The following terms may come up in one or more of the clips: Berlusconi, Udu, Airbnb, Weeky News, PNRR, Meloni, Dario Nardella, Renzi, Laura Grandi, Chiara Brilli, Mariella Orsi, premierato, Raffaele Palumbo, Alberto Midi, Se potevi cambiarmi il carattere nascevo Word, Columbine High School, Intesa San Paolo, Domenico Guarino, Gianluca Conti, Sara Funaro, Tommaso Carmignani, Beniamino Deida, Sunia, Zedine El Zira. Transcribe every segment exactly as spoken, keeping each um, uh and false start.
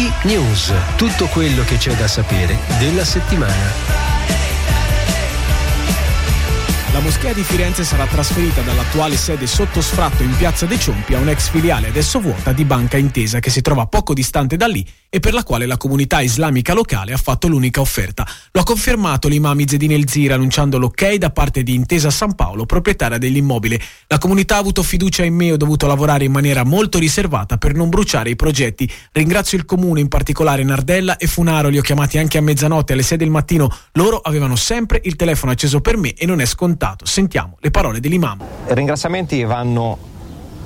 Weeky News, tutto quello che c'è da sapere della settimana. La moschea di Firenze sarà trasferita dall'attuale sede sotto sfratto in Piazza dei Ciompi a un'ex filiale adesso vuota di Banca Intesa, che si trova poco distante da lì e per la quale la comunità islamica locale ha fatto l'unica offerta. Lo ha confermato l'imam Zedine El Zira annunciando l'ok da parte di Intesa San Paolo, proprietaria dell'immobile. La comunità ha avuto fiducia in me e ho dovuto lavorare in maniera molto riservata per non bruciare i progetti. Ringrazio il comune, in particolare Nardella e Funaro, li ho chiamati anche a mezzanotte, alle sei del mattino. Loro avevano sempre il telefono acceso per me e non è scontato. Sentiamo le parole dell'imam. I ringraziamenti vanno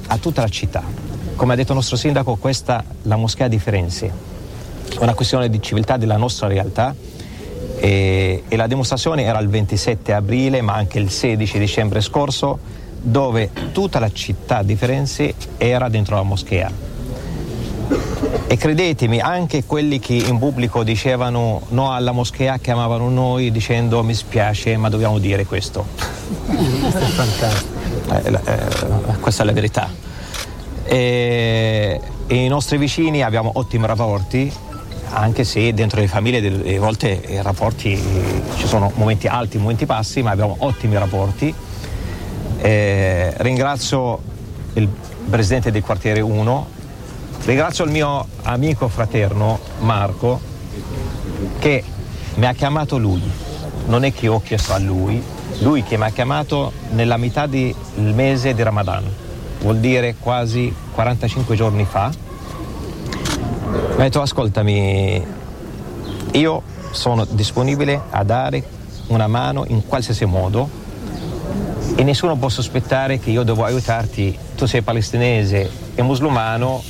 a tutta la città. Come ha detto il nostro sindaco, questa la moschea di Firenze è una questione di civiltà della nostra realtà e, e la dimostrazione era il ventisette aprile, ma anche il sedici dicembre scorso, dove tutta la città di Firenze era dentro la moschea. E credetemi, anche quelli che in pubblico dicevano no alla moschea chiamavano noi dicendo mi spiace ma dobbiamo dire questo. eh, eh, questa è la verità. E, e i nostri vicini abbiamo ottimi rapporti, anche se dentro le famiglie delle volte i rapporti, ci sono momenti alti, momenti bassi, ma abbiamo ottimi rapporti. Eh, ringrazio il presidente del quartiere uno. Ringrazio il mio amico fraterno Marco, che mi ha chiamato lui, non è che ho chiesto a lui, lui che mi ha chiamato nella metà del mese di Ramadan, vuol dire quasi quarantacinque giorni fa. Mi ha detto ascoltami, io sono disponibile a dare una mano in qualsiasi modo e nessuno può sospettare che io devo aiutarti, tu sei palestinese e musulmano,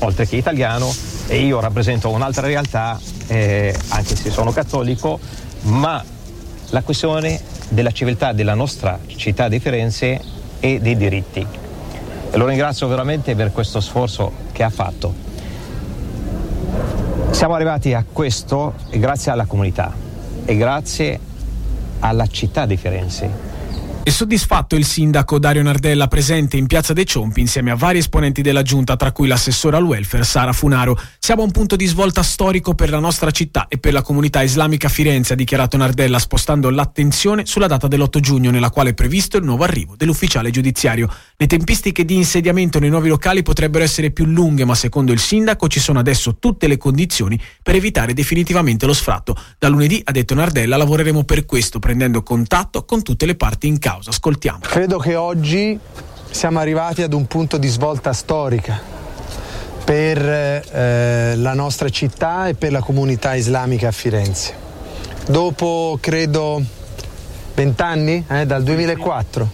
oltre che italiano, e io rappresento un'altra realtà, eh, anche se sono cattolico, ma la questione della civiltà della nostra città di Firenze e dei diritti. E lo ringrazio veramente per questo sforzo che ha fatto. Siamo arrivati a questo e grazie alla comunità e grazie alla città di Firenze. E soddisfatto il sindaco Dario Nardella, presente in Piazza dei Ciompi insieme a vari esponenti della giunta, tra cui l'assessora al welfare Sara Funaro. Siamo a un punto di svolta storico per la nostra città e per la comunità islamica Firenze, ha dichiarato Nardella, spostando l'attenzione sulla data dell'otto giugno, nella quale è previsto il nuovo arrivo dell'ufficiale giudiziario. Le tempistiche di insediamento nei nuovi locali potrebbero essere più lunghe, ma secondo il sindaco ci sono adesso tutte le condizioni per evitare definitivamente lo sfratto. Da lunedì, ha detto Nardella, lavoreremo per questo, prendendo contatto con tutte le parti in causa. Ascoltiamo. Credo che oggi siamo arrivati ad un punto di svolta storica per eh, la nostra città e per la comunità islamica a Firenze. Dopo, credo, vent'anni, eh, dal duemilaquattro,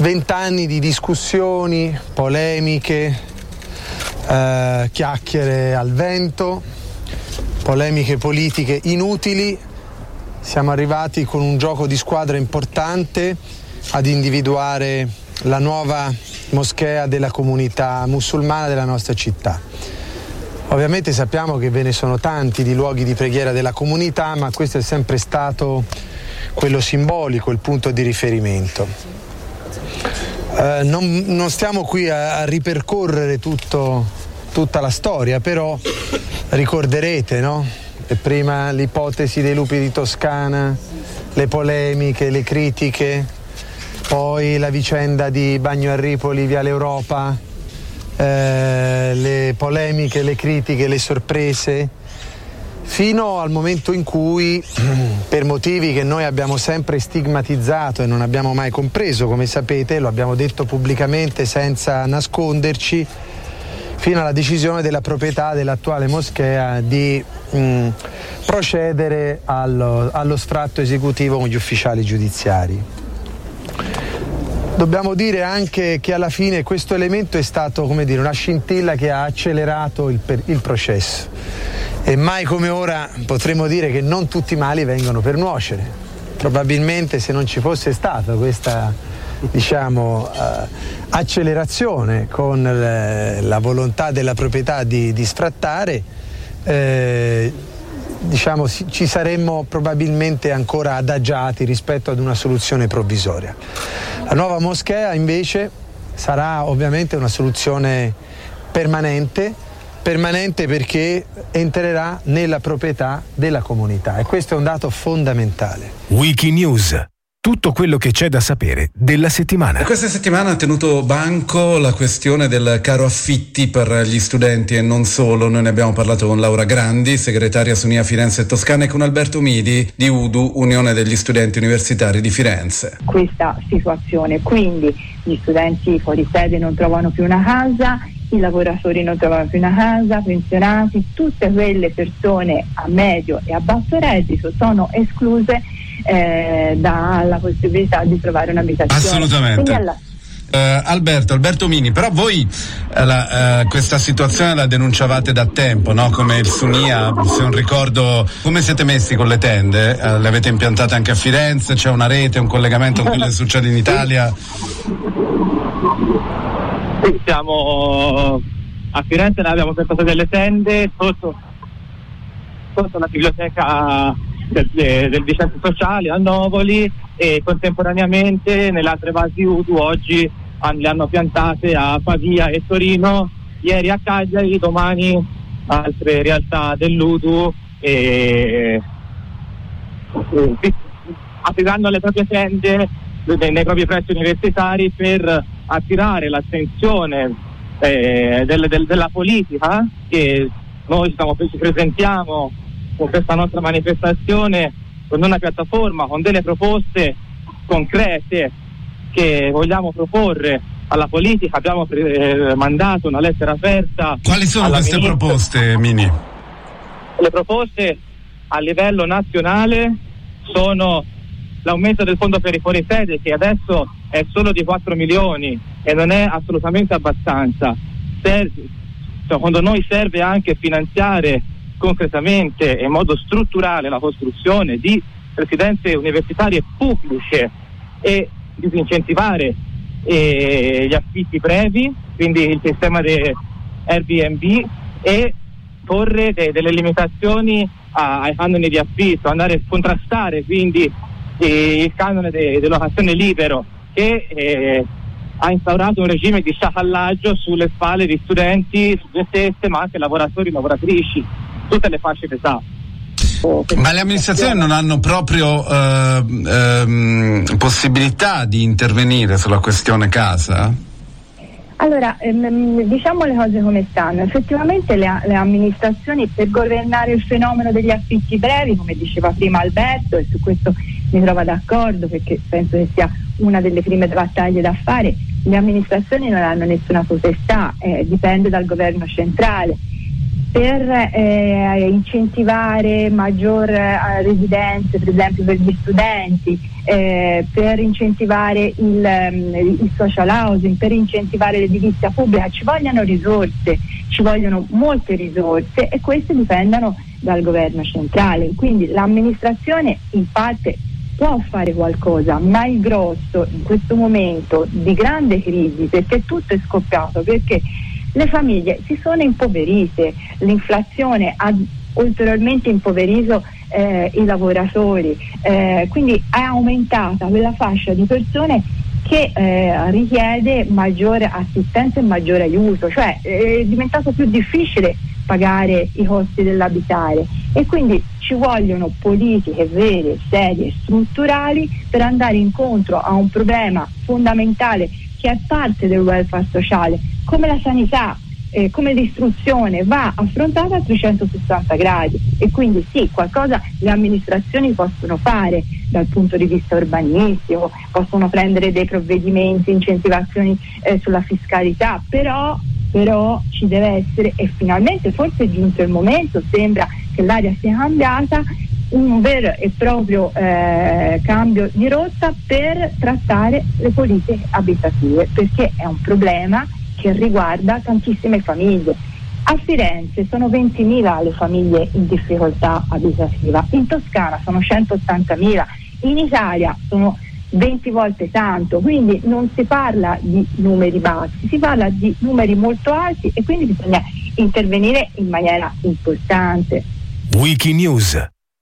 vent'anni di discussioni, polemiche, eh, chiacchiere al vento, polemiche politiche inutili, siamo arrivati con un gioco di squadra importante ad individuare la nuova moschea della comunità musulmana della nostra città. Ovviamente sappiamo che ve ne sono tanti di luoghi di preghiera della comunità, ma questo è sempre stato quello simbolico, il punto di riferimento. Eh, non, non stiamo qui a, a ripercorrere tutto, tutta la storia, però ricorderete, no? Prima l'ipotesi dei lupi di Toscana, le polemiche, le critiche, poi la vicenda di Bagno Arripoli, Viale Europa, eh, le polemiche, le critiche, le sorprese, fino al momento in cui, per motivi che noi abbiamo sempre stigmatizzato e non abbiamo mai compreso, come sapete, lo abbiamo detto pubblicamente senza nasconderci, fino alla decisione della proprietà dell'attuale moschea di mh, procedere allo, allo sfratto esecutivo con gli ufficiali giudiziari. Dobbiamo dire anche che alla fine questo elemento è stato, come dire, una scintilla che ha accelerato il, per, il processo e mai come ora potremmo dire che non tutti i mali vengono per nuocere. Probabilmente se non ci fosse stata questa diciamo eh, accelerazione con eh, la volontà della proprietà di, di sfrattare, eh, diciamo ci saremmo probabilmente ancora adagiati rispetto ad una soluzione provvisoria. La nuova moschea invece sarà ovviamente una soluzione permanente permanente perché entrerà nella proprietà della comunità, e questo è un dato fondamentale. Weeky News, tutto quello che c'è da sapere della settimana. Questa settimana ha tenuto banco la questione del caro affitti per gli studenti e non solo. Noi ne abbiamo parlato con Laura Grandi, segretaria Sunia Firenze e Toscana, e con Alberto Midi di Udu, Unione degli Studenti Universitari di Firenze. Questa situazione, quindi gli studenti fuori sede non trovano più una casa, i lavoratori non trovano più una casa, pensionati, tutte quelle persone a medio e a basso reddito sono escluse Eh, dalla possibilità di trovare un'abitazione. Assolutamente. Alla... Eh, Alberto, Alberto Mini, però voi eh, la, eh, questa situazione la denunciavate da tempo, no? Come il Sunia, se non ricordo, come siete messi con le tende? Eh, le avete impiantate anche a Firenze? C'è una rete, un collegamento con quello che succede in Italia? Sì, siamo a Firenze, noi abbiamo piantato delle tende sotto, sotto la biblioteca del, del Vicente Sociale a Novoli, e contemporaneamente nelle altre basi Udu oggi an, le hanno piantate a Pavia e Torino, ieri a Cagliari, domani altre realtà dell'Udu, e, e, apriranno le proprie tende nei, nei propri pressi universitari per attirare l'attenzione eh, del, del, della politica, che noi stiamo, ci presentiamo con questa nostra manifestazione, con una piattaforma, con delle proposte concrete che vogliamo proporre alla politica. Abbiamo pre- mandato una lettera aperta. Quali sono queste ministra. proposte, Mini? Le proposte a livello nazionale sono l'aumento del fondo per i fuori sede, che adesso è solo di quattro milioni e non è assolutamente abbastanza. Serve, secondo noi serve anche finanziare concretamente e in modo strutturale la costruzione di residenze universitarie pubbliche e disincentivare eh, gli affitti brevi, quindi il sistema di Airbnb, e porre de- delle limitazioni a- ai canoni di affitto, andare a contrastare quindi eh, il canone di de- locazione libero, che eh, ha instaurato un regime di sciacallaggio sulle spalle di studenti, studentesse, ma anche lavoratori e lavoratrici, tutte le fasce d'età. Ma le amministrazioni non hanno proprio eh, ehm, possibilità di intervenire sulla questione casa? Allora, ehm, diciamo le cose come stanno. Effettivamente le, le amministrazioni, per governare il fenomeno degli affitti brevi, come diceva prima Alberto, e su questo mi trovo d'accordo perché penso che sia una delle prime battaglie da fare, le amministrazioni non hanno nessuna potestà, eh, dipende dal governo centrale. Per eh, incentivare maggior eh, residenze, per esempio per gli studenti, eh, per incentivare il, il social housing, per incentivare l'edilizia pubblica, ci vogliono risorse, ci vogliono molte risorse, e queste dipendono dal governo centrale. Quindi l'amministrazione in parte può fare qualcosa, ma il grosso in questo momento di grande crisi, perché tutto è scoppiato, perché le famiglie si sono impoverite, l'inflazione ha ulteriormente impoverito eh, i lavoratori, eh, quindi è aumentata quella fascia di persone che eh, richiede maggiore assistenza e maggiore aiuto, cioè eh, è diventato più difficile pagare i costi dell'abitare, e quindi ci vogliono politiche vere, serie, strutturali per andare incontro a un problema fondamentale che è parte del welfare sociale, come la sanità, eh, come l'istruzione, va affrontata a trecentosessanta gradi, e quindi sì, qualcosa le amministrazioni possono fare dal punto di vista urbanistico, possono prendere dei provvedimenti, incentivazioni eh, sulla fiscalità, però, però ci deve essere, e finalmente forse è giunto il momento, sembra che l'aria sia cambiata, un vero e proprio eh, cambio di rotta per trattare le politiche abitative, perché è un problema che riguarda tantissime famiglie. A Firenze sono ventimila le famiglie in difficoltà abitativa, in Toscana sono centottantamila, in Italia sono venti volte tanto, quindi non si parla di numeri bassi, si parla di numeri molto alti, e quindi bisogna intervenire in maniera importante. Weeky News,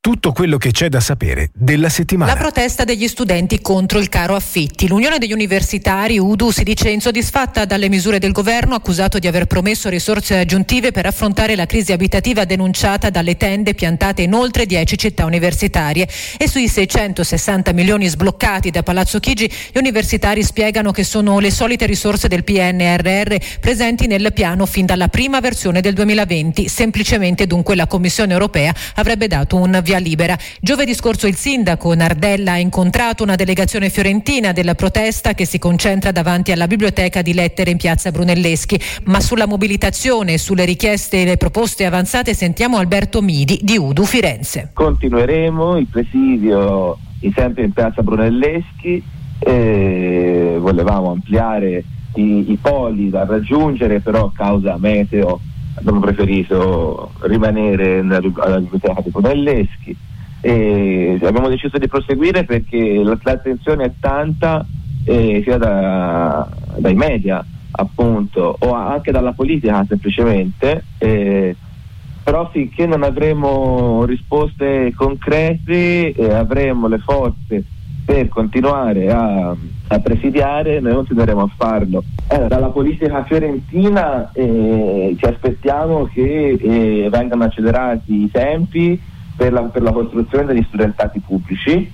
tutto quello che c'è da sapere della settimana. La protesta degli studenti contro il caro affitti. L'Unione degli Universitari, Udu, si dice insoddisfatta dalle misure del governo, accusato di aver promesso risorse aggiuntive per affrontare la crisi abitativa denunciata dalle tende piantate in oltre dieci città universitarie. E sui seicentosessanta milioni sbloccati da Palazzo Chigi, gli universitari spiegano che sono le solite risorse del P N R R presenti nel piano fin dalla prima versione del duemilaventi. Semplicemente dunque la Commissione europea avrebbe dato un via libera. Giovedì scorso il sindaco Nardella ha incontrato una delegazione fiorentina della protesta che si concentra davanti alla biblioteca di lettere in piazza Brunelleschi, ma sulla mobilitazione, sulle richieste e le proposte avanzate sentiamo Alberto Midi di Udu Firenze. Continueremo il presidio sempre in piazza Brunelleschi, e volevamo ampliare i, i poli da raggiungere, però causa meteo abbiamo preferito rimanere nella, alla biblioteca di Brunelleschi e abbiamo deciso di proseguire perché l'attenzione è tanta eh, sia da, dai media appunto o anche dalla politica semplicemente eh, però finché non avremo risposte concrete eh, avremo le forze per continuare a, a presidiare, noi continueremo a farlo. Eh, dalla politica fiorentina eh, ci aspettiamo che eh, vengano accelerati i tempi per la, per la costruzione degli studentati pubblici,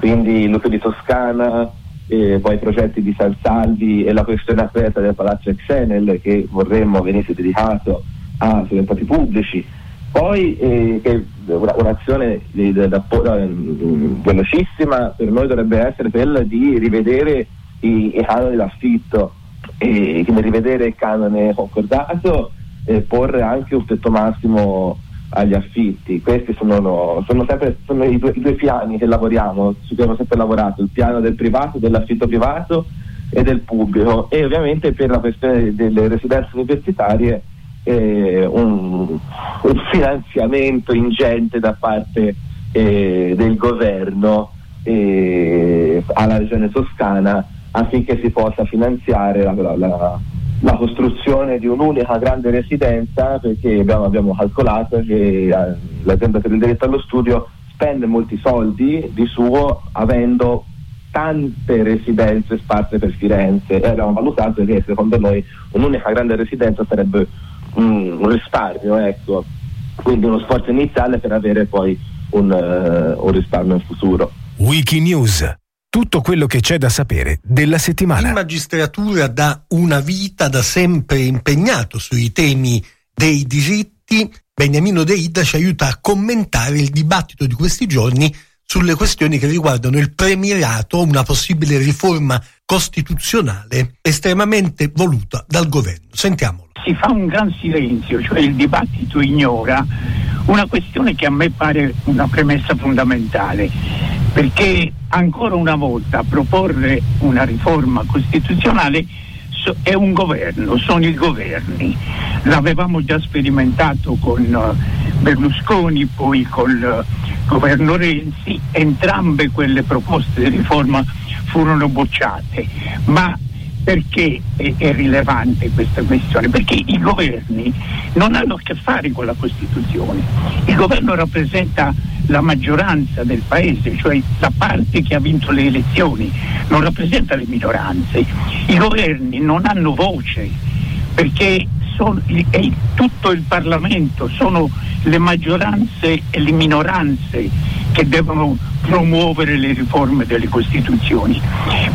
quindi l'U P di Toscana, eh, poi i progetti di San Salvi e la questione aperta del Palazzo Exenel che vorremmo venisse dedicato a studentati pubblici. Poi eh, che una, un'azione di, di, da, da, um, velocissima per noi dovrebbe essere quella di rivedere i, i canoni d'affitto, e quindi rivedere il canone concordato e porre anche un tetto massimo agli affitti. Questi sono, no, sono sempre sono i, due, i due piani che lavoriamo, su cui abbiamo sempre lavorato, il piano del privato, dell'affitto privato e del pubblico, e ovviamente per la questione delle residenze universitarie Eh, un, un finanziamento ingente da parte eh, del governo eh, alla regione toscana affinché si possa finanziare la, la, la, la costruzione di un'unica grande residenza, perché abbiamo, abbiamo calcolato che eh, l'azienda per il diritto allo studio spende molti soldi di suo avendo tante residenze sparse per Firenze e abbiamo valutato che secondo noi un'unica grande residenza sarebbe un risparmio, ecco, quindi uno sforzo iniziale per avere poi un, uh, un risparmio in futuro. Weeky News, tutto quello che c'è da sapere della settimana. In magistratura da una vita, da sempre impegnato sui temi dei diritti, Beniamino Deida ci aiuta a commentare il dibattito di questi giorni sulle questioni che riguardano il premierato, una possibile riforma costituzionale estremamente voluta dal governo. Sentiamolo. Si fa un gran silenzio, cioè il dibattito ignora una questione che a me pare una premessa fondamentale, perché ancora una volta proporre una riforma costituzionale è un governo, sono i governi. L'avevamo già sperimentato con Berlusconi, poi col governo Renzi, entrambe quelle proposte di riforma furono bocciate. Ma perché è, è rilevante questa questione? Perché i governi non hanno a che fare con la Costituzione. Il governo rappresenta la maggioranza del paese, cioè la parte che ha vinto le elezioni, non rappresenta le minoranze. I governi non hanno voce perché sono, è tutto il Parlamento, sono le maggioranze e le minoranze che devono promuovere le riforme delle Costituzioni,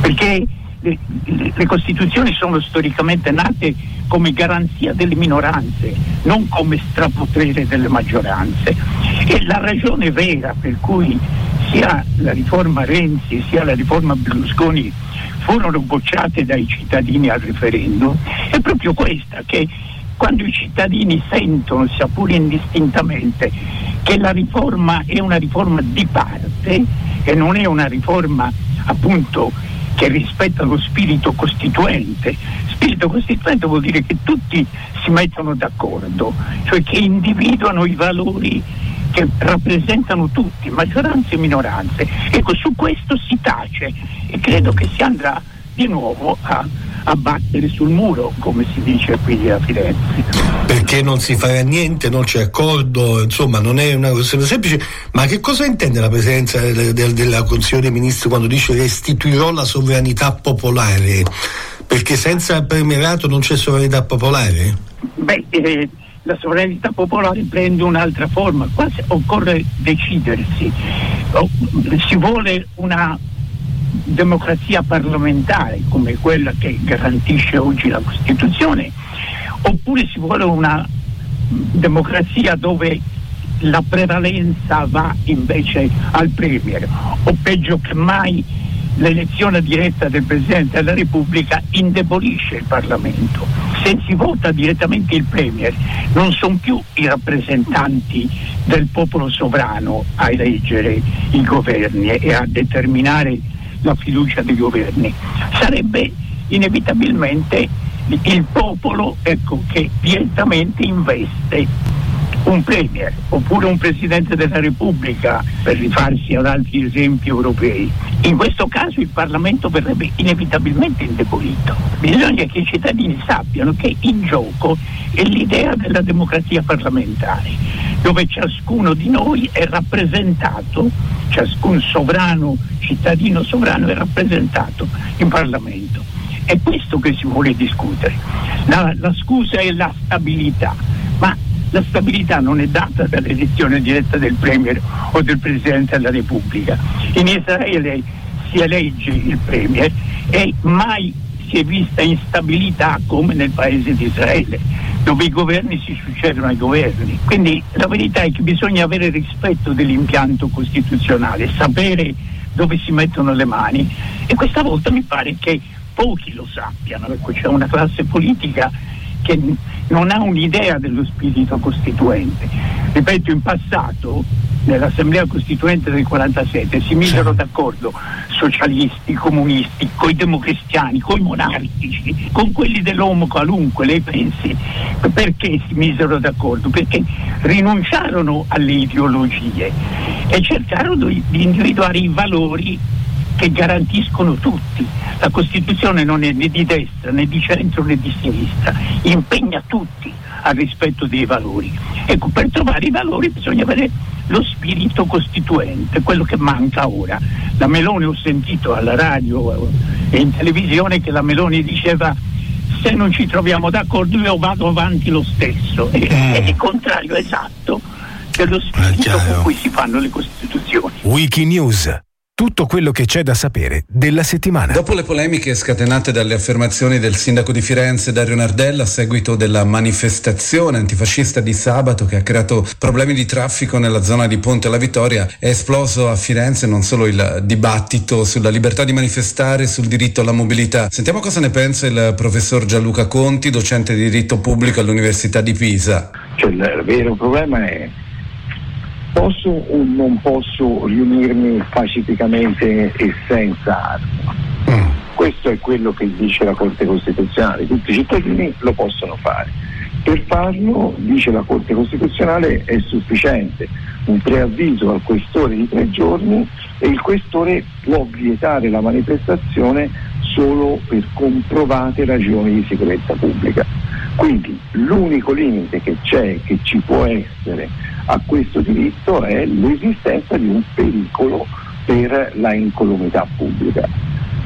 perché Le, le, le costituzioni sono storicamente nate come garanzia delle minoranze, non come strapotere delle maggioranze. E la ragione vera per cui sia la riforma Renzi sia la riforma Berlusconi furono bocciate dai cittadini al referendum è proprio questa, che quando i cittadini sentono, sia pure indistintamente, che la riforma è una riforma di parte e non è una riforma appunto che rispetta lo spirito costituente. Spirito costituente vuol dire che tutti si mettono d'accordo, cioè che individuano i valori che rappresentano tutti, maggioranze e minoranze. Ecco, su questo si tace e credo che si andrà di nuovo a, abbattere sul muro, come si dice qui a Firenze. Perché non si farà niente, non c'è accordo, insomma non è una questione semplice. Ma che cosa intende la Presidenza del, del, della Consiglio dei Ministri quando dice restituirò la sovranità popolare? Perché senza premierato non c'è sovranità popolare? Beh, eh, la sovranità popolare prende un'altra forma, qua occorre decidersi. Oh, si vuole una democrazia parlamentare come quella che garantisce oggi la Costituzione, oppure si vuole una democrazia dove la prevalenza va invece al Premier, o peggio che mai l'elezione diretta del Presidente della Repubblica indebolisce il Parlamento. Se si vota direttamente il Premier non sono più i rappresentanti del popolo sovrano a eleggere i governi e a determinare la fiducia dei governi, sarebbe inevitabilmente il popolo, ecco, che direttamente investe un Premier oppure un Presidente della Repubblica, per rifarsi ad altri esempi europei. In questo caso il Parlamento verrebbe inevitabilmente indebolito. Bisogna che i cittadini sappiano che in gioco è l'idea della democrazia parlamentare, dove ciascuno di noi è rappresentato, ciascun sovrano, cittadino sovrano è rappresentato in Parlamento. È questo che si vuole discutere. La, la scusa è la stabilità, ma la stabilità non è data dall'elezione diretta del Premier o del Presidente della Repubblica. In Israele si elegge il Premier e mai si è vista instabilità come nel paese di Israele, dove i governi si succedono ai governi. Quindi la verità è che bisogna avere rispetto dell'impianto costituzionale, sapere dove si mettono le mani, e questa volta mi pare che pochi lo sappiano. Ecco, c'è una classe politica che non ha un'idea dello spirito costituente. Ripeto, in passato nell'Assemblea Costituente del quarantasette si misero d'accordo socialisti, comunisti, coi democristiani, coi monarchici, con quelli dell'uomo qualunque, lei pensi. Perché si misero d'accordo? Perché rinunciarono alle ideologie e cercarono di individuare i valori che garantiscono tutti. La Costituzione non è né di destra né di centro né di sinistra, impegna tutti al rispetto dei valori. Ecco, per trovare i valori bisogna avere lo spirito costituente, quello che manca ora. La Meloni, ho sentito alla radio e in televisione che la Meloni diceva: se non ci troviamo d'accordo io vado avanti lo stesso. Eh. È il contrario esatto dello spirito con cui si fanno le Costituzioni. Weeky News. Tutto quello che c'è da sapere della settimana. Dopo le polemiche scatenate dalle affermazioni del sindaco di Firenze Dario Nardella a seguito della manifestazione antifascista di sabato che ha creato problemi di traffico nella zona di Ponte alla Vittoria, è esploso a Firenze non solo il dibattito sulla libertà di manifestare, sul diritto alla mobilità. Sentiamo cosa ne pensa il professor Gianluca Conti, docente di diritto pubblico all'Università di Pisa. Cioè, il vero problema è: posso o non posso riunirmi pacificamente e senza armi? Mm. Questo è quello che dice la Corte Costituzionale, tutti i cittadini lo possono fare. Per farlo, dice la Corte Costituzionale, è sufficiente un preavviso al questore di tre giorni e il questore può vietare la manifestazione solo per comprovate ragioni di sicurezza pubblica. Quindi l'unico limite che c'è, che ci può essere a questo diritto, è l'esistenza di un pericolo per la incolumità pubblica.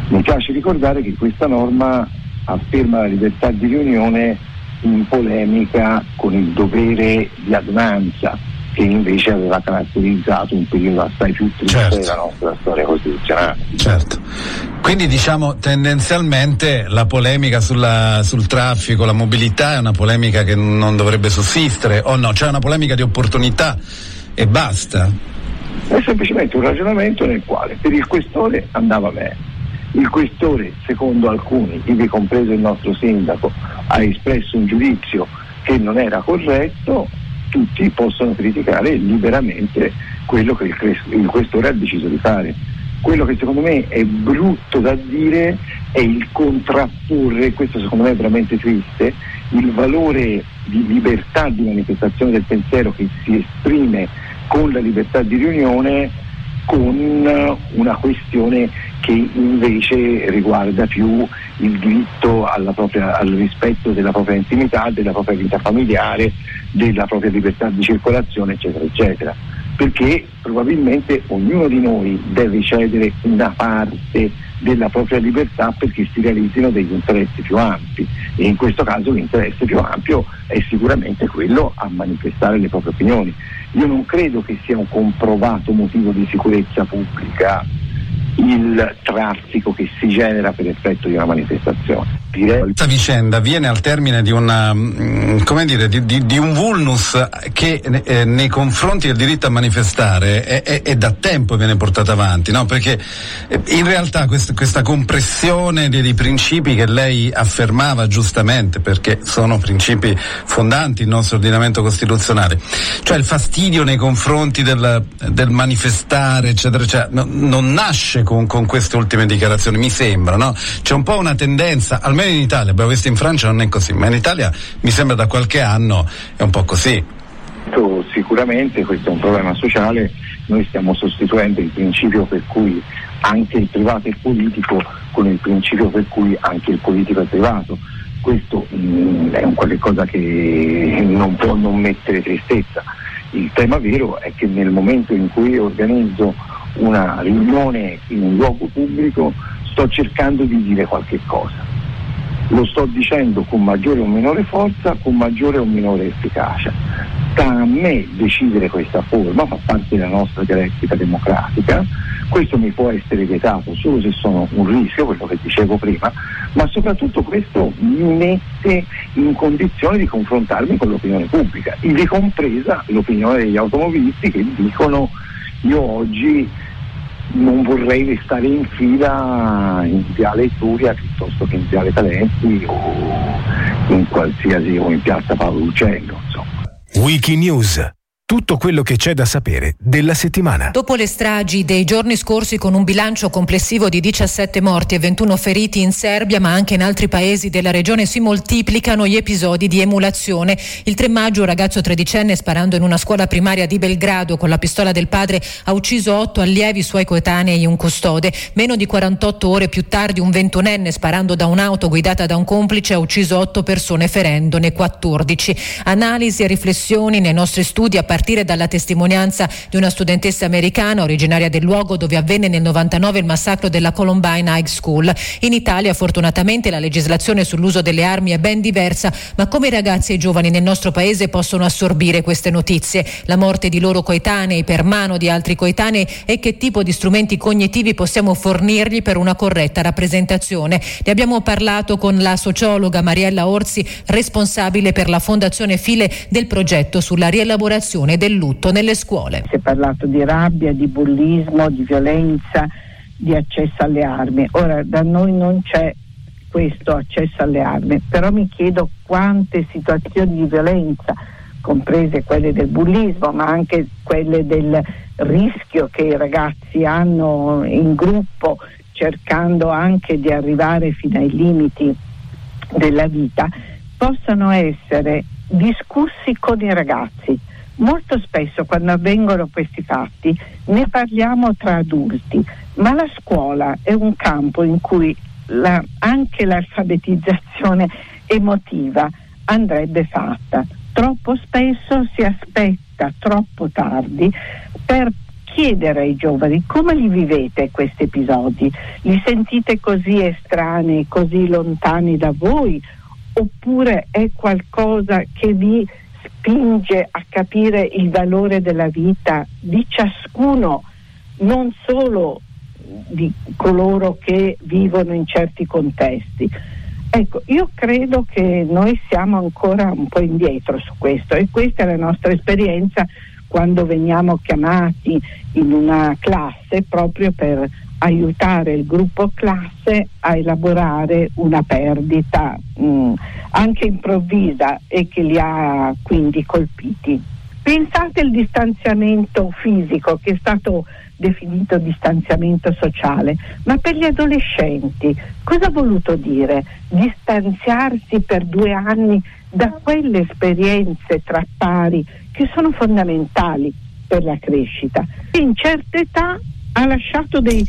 Mi piace ricordare che questa norma afferma la libertà di riunione in polemica con il dovere di adunanza, che invece aveva caratterizzato un periodo assai più triste, certo, della nostra storia costituzionale. Certo. Quindi diciamo tendenzialmente la polemica sulla, sul traffico, la mobilità, è una polemica che non dovrebbe sussistere, o no? C'è una polemica di opportunità e basta? È semplicemente un ragionamento nel quale per il questore andava bene. Il questore, secondo alcuni, ivi compreso il nostro sindaco, ha espresso un giudizio che non era corretto. Tutti possono criticare liberamente quello che il questore ha deciso di fare. Quello che secondo me è brutto da dire è il contrapporre, questo secondo me è veramente triste, il valore di libertà di manifestazione del pensiero che si esprime con la libertà di riunione con una questione che invece riguarda più il diritto alla propria, al rispetto della propria intimità, della propria vita familiare, della propria libertà di circolazione, eccetera eccetera, perché probabilmente ognuno di noi deve cedere una parte della propria libertà perché si realizzino degli interessi più ampi, e in questo caso l'interesse più ampio è sicuramente quello a manifestare le proprie opinioni. Io non credo che sia un comprovato motivo di sicurezza pubblica il traffico che si genera per effetto di una manifestazione. Questa vicenda viene al termine di una, come dire, di, di, di un vulnus che eh, nei confronti del diritto a manifestare è, è, è da tempo viene portata avanti, no? Perché in realtà quest, questa compressione dei, dei principi che lei affermava giustamente, perché sono principi fondanti il nostro ordinamento costituzionale, cioè il fastidio nei confronti del, del manifestare, eccetera, eccetera, no, non nasce con, con queste ultime dichiarazioni, mi sembra, no? C'è un po' una tendenza, almeno in Italia, abbiamo visto in Francia non è così, ma in Italia mi sembra da qualche anno è un po' così. Sicuramente questo è un problema sociale, noi stiamo sostituendo il principio per cui anche il privato è il politico con il principio per cui anche il politico è privato. Questo mh, è un qualche cosa che non può non mettere tristezza. Il tema vero è che nel momento in cui organizzo una riunione in un luogo pubblico sto cercando di dire qualche cosa. Lo sto dicendo con maggiore o minore forza, con maggiore o minore efficacia. Sta a me decidere questa forma, fa parte della nostra dialettica democratica. Questo mi può essere vietato solo se sono un rischio, quello che dicevo prima, ma soprattutto questo mi mette in condizione di confrontarmi con l'opinione pubblica, ivi compresa l'opinione degli automobilisti che dicono io oggi non vorrei restare in fila in Viale Etruria piuttosto che in Viale Talenti o in qualsiasi o in Piazza Paolo Uccello, insomma. Weeky News. Tutto quello che c'è da sapere della settimana. Dopo le stragi dei giorni scorsi, con un bilancio complessivo di diciassette morti e ventuno feriti in Serbia, ma anche in altri paesi della regione, si moltiplicano gli episodi di emulazione. Il tre maggio un ragazzo tredicenne, sparando in una scuola primaria di Belgrado con la pistola del padre, ha ucciso otto allievi suoi coetanei e un custode. Meno di quarantotto ore più tardi un ventunenne, sparando da un'auto guidata da un complice, ha ucciso otto persone ferendone quattordici. Analisi e riflessioni nei nostri studi a partire a partire dalla testimonianza di una studentessa americana originaria del luogo dove avvenne nel novantanove il massacro della Columbine High School. In Italia fortunatamente la legislazione sull'uso delle armi è ben diversa, ma come i ragazzi e i giovani nel nostro paese possono assorbire queste notizie? La morte di loro coetanei per mano di altri coetanei, e che tipo di strumenti cognitivi possiamo fornirgli per una corretta rappresentazione? Ne abbiamo parlato con la sociologa Mariella Orsi, responsabile per la Fondazione File del progetto sulla rielaborazione del lutto nelle scuole. Si è parlato di rabbia, di bullismo, di violenza, di accesso alle armi. Ora da noi non c'è questo accesso alle armi, però mi chiedo quante situazioni di violenza, comprese quelle del bullismo, ma anche quelle del rischio che i ragazzi hanno in gruppo, cercando anche di arrivare fino ai limiti della vita, possano essere discussi con i ragazzi. Molto spesso quando avvengono questi fatti ne parliamo tra adulti, ma la scuola è un campo in cui la, anche l'alfabetizzazione emotiva andrebbe fatta. Troppo spesso si aspetta troppo tardi per chiedere ai giovani come li vivete questi episodi, li sentite così estranei, così lontani da voi, oppure è qualcosa che vi spinge a capire il valore della vita di ciascuno, non solo di coloro che vivono in certi contesti. Ecco, io credo che noi siamo ancora un po' indietro su questo, e questa è la nostra esperienza quando veniamo chiamati in una classe proprio per aiutare il gruppo classe a elaborare una perdita mh, anche improvvisa e che li ha quindi colpiti. Pensate al distanziamento fisico, che è stato definito distanziamento sociale, ma per gli adolescenti cosa ha voluto dire? Distanziarsi per due anni da quelle esperienze tra pari che sono fondamentali per la crescita. In certe età ha lasciato dei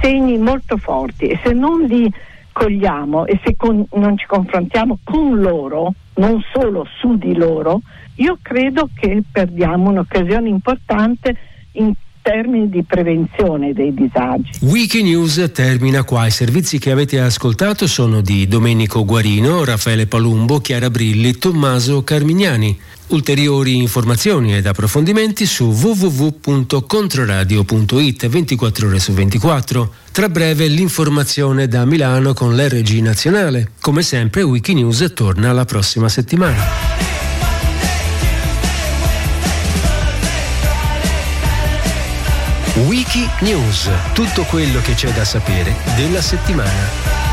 segni molto forti, e se non li accogliamo e se con, non ci confrontiamo con loro, non solo su di loro, io credo che perdiamo un'occasione importante in termini di prevenzione dei disagi. Weeky News termina qua. I servizi che avete ascoltato sono di Domenico Guarino, Raffaele Palumbo, Chiara Brilli, Tommaso Carmignani. Ulteriori informazioni ed approfondimenti su w w w punto controradio punto i t, ventiquattro ore su ventiquattro. Tra breve l'informazione da Milano con l'R G nazionale. Come sempre Weeky News torna la prossima settimana. Weeky News, tutto quello che c'è da sapere della settimana.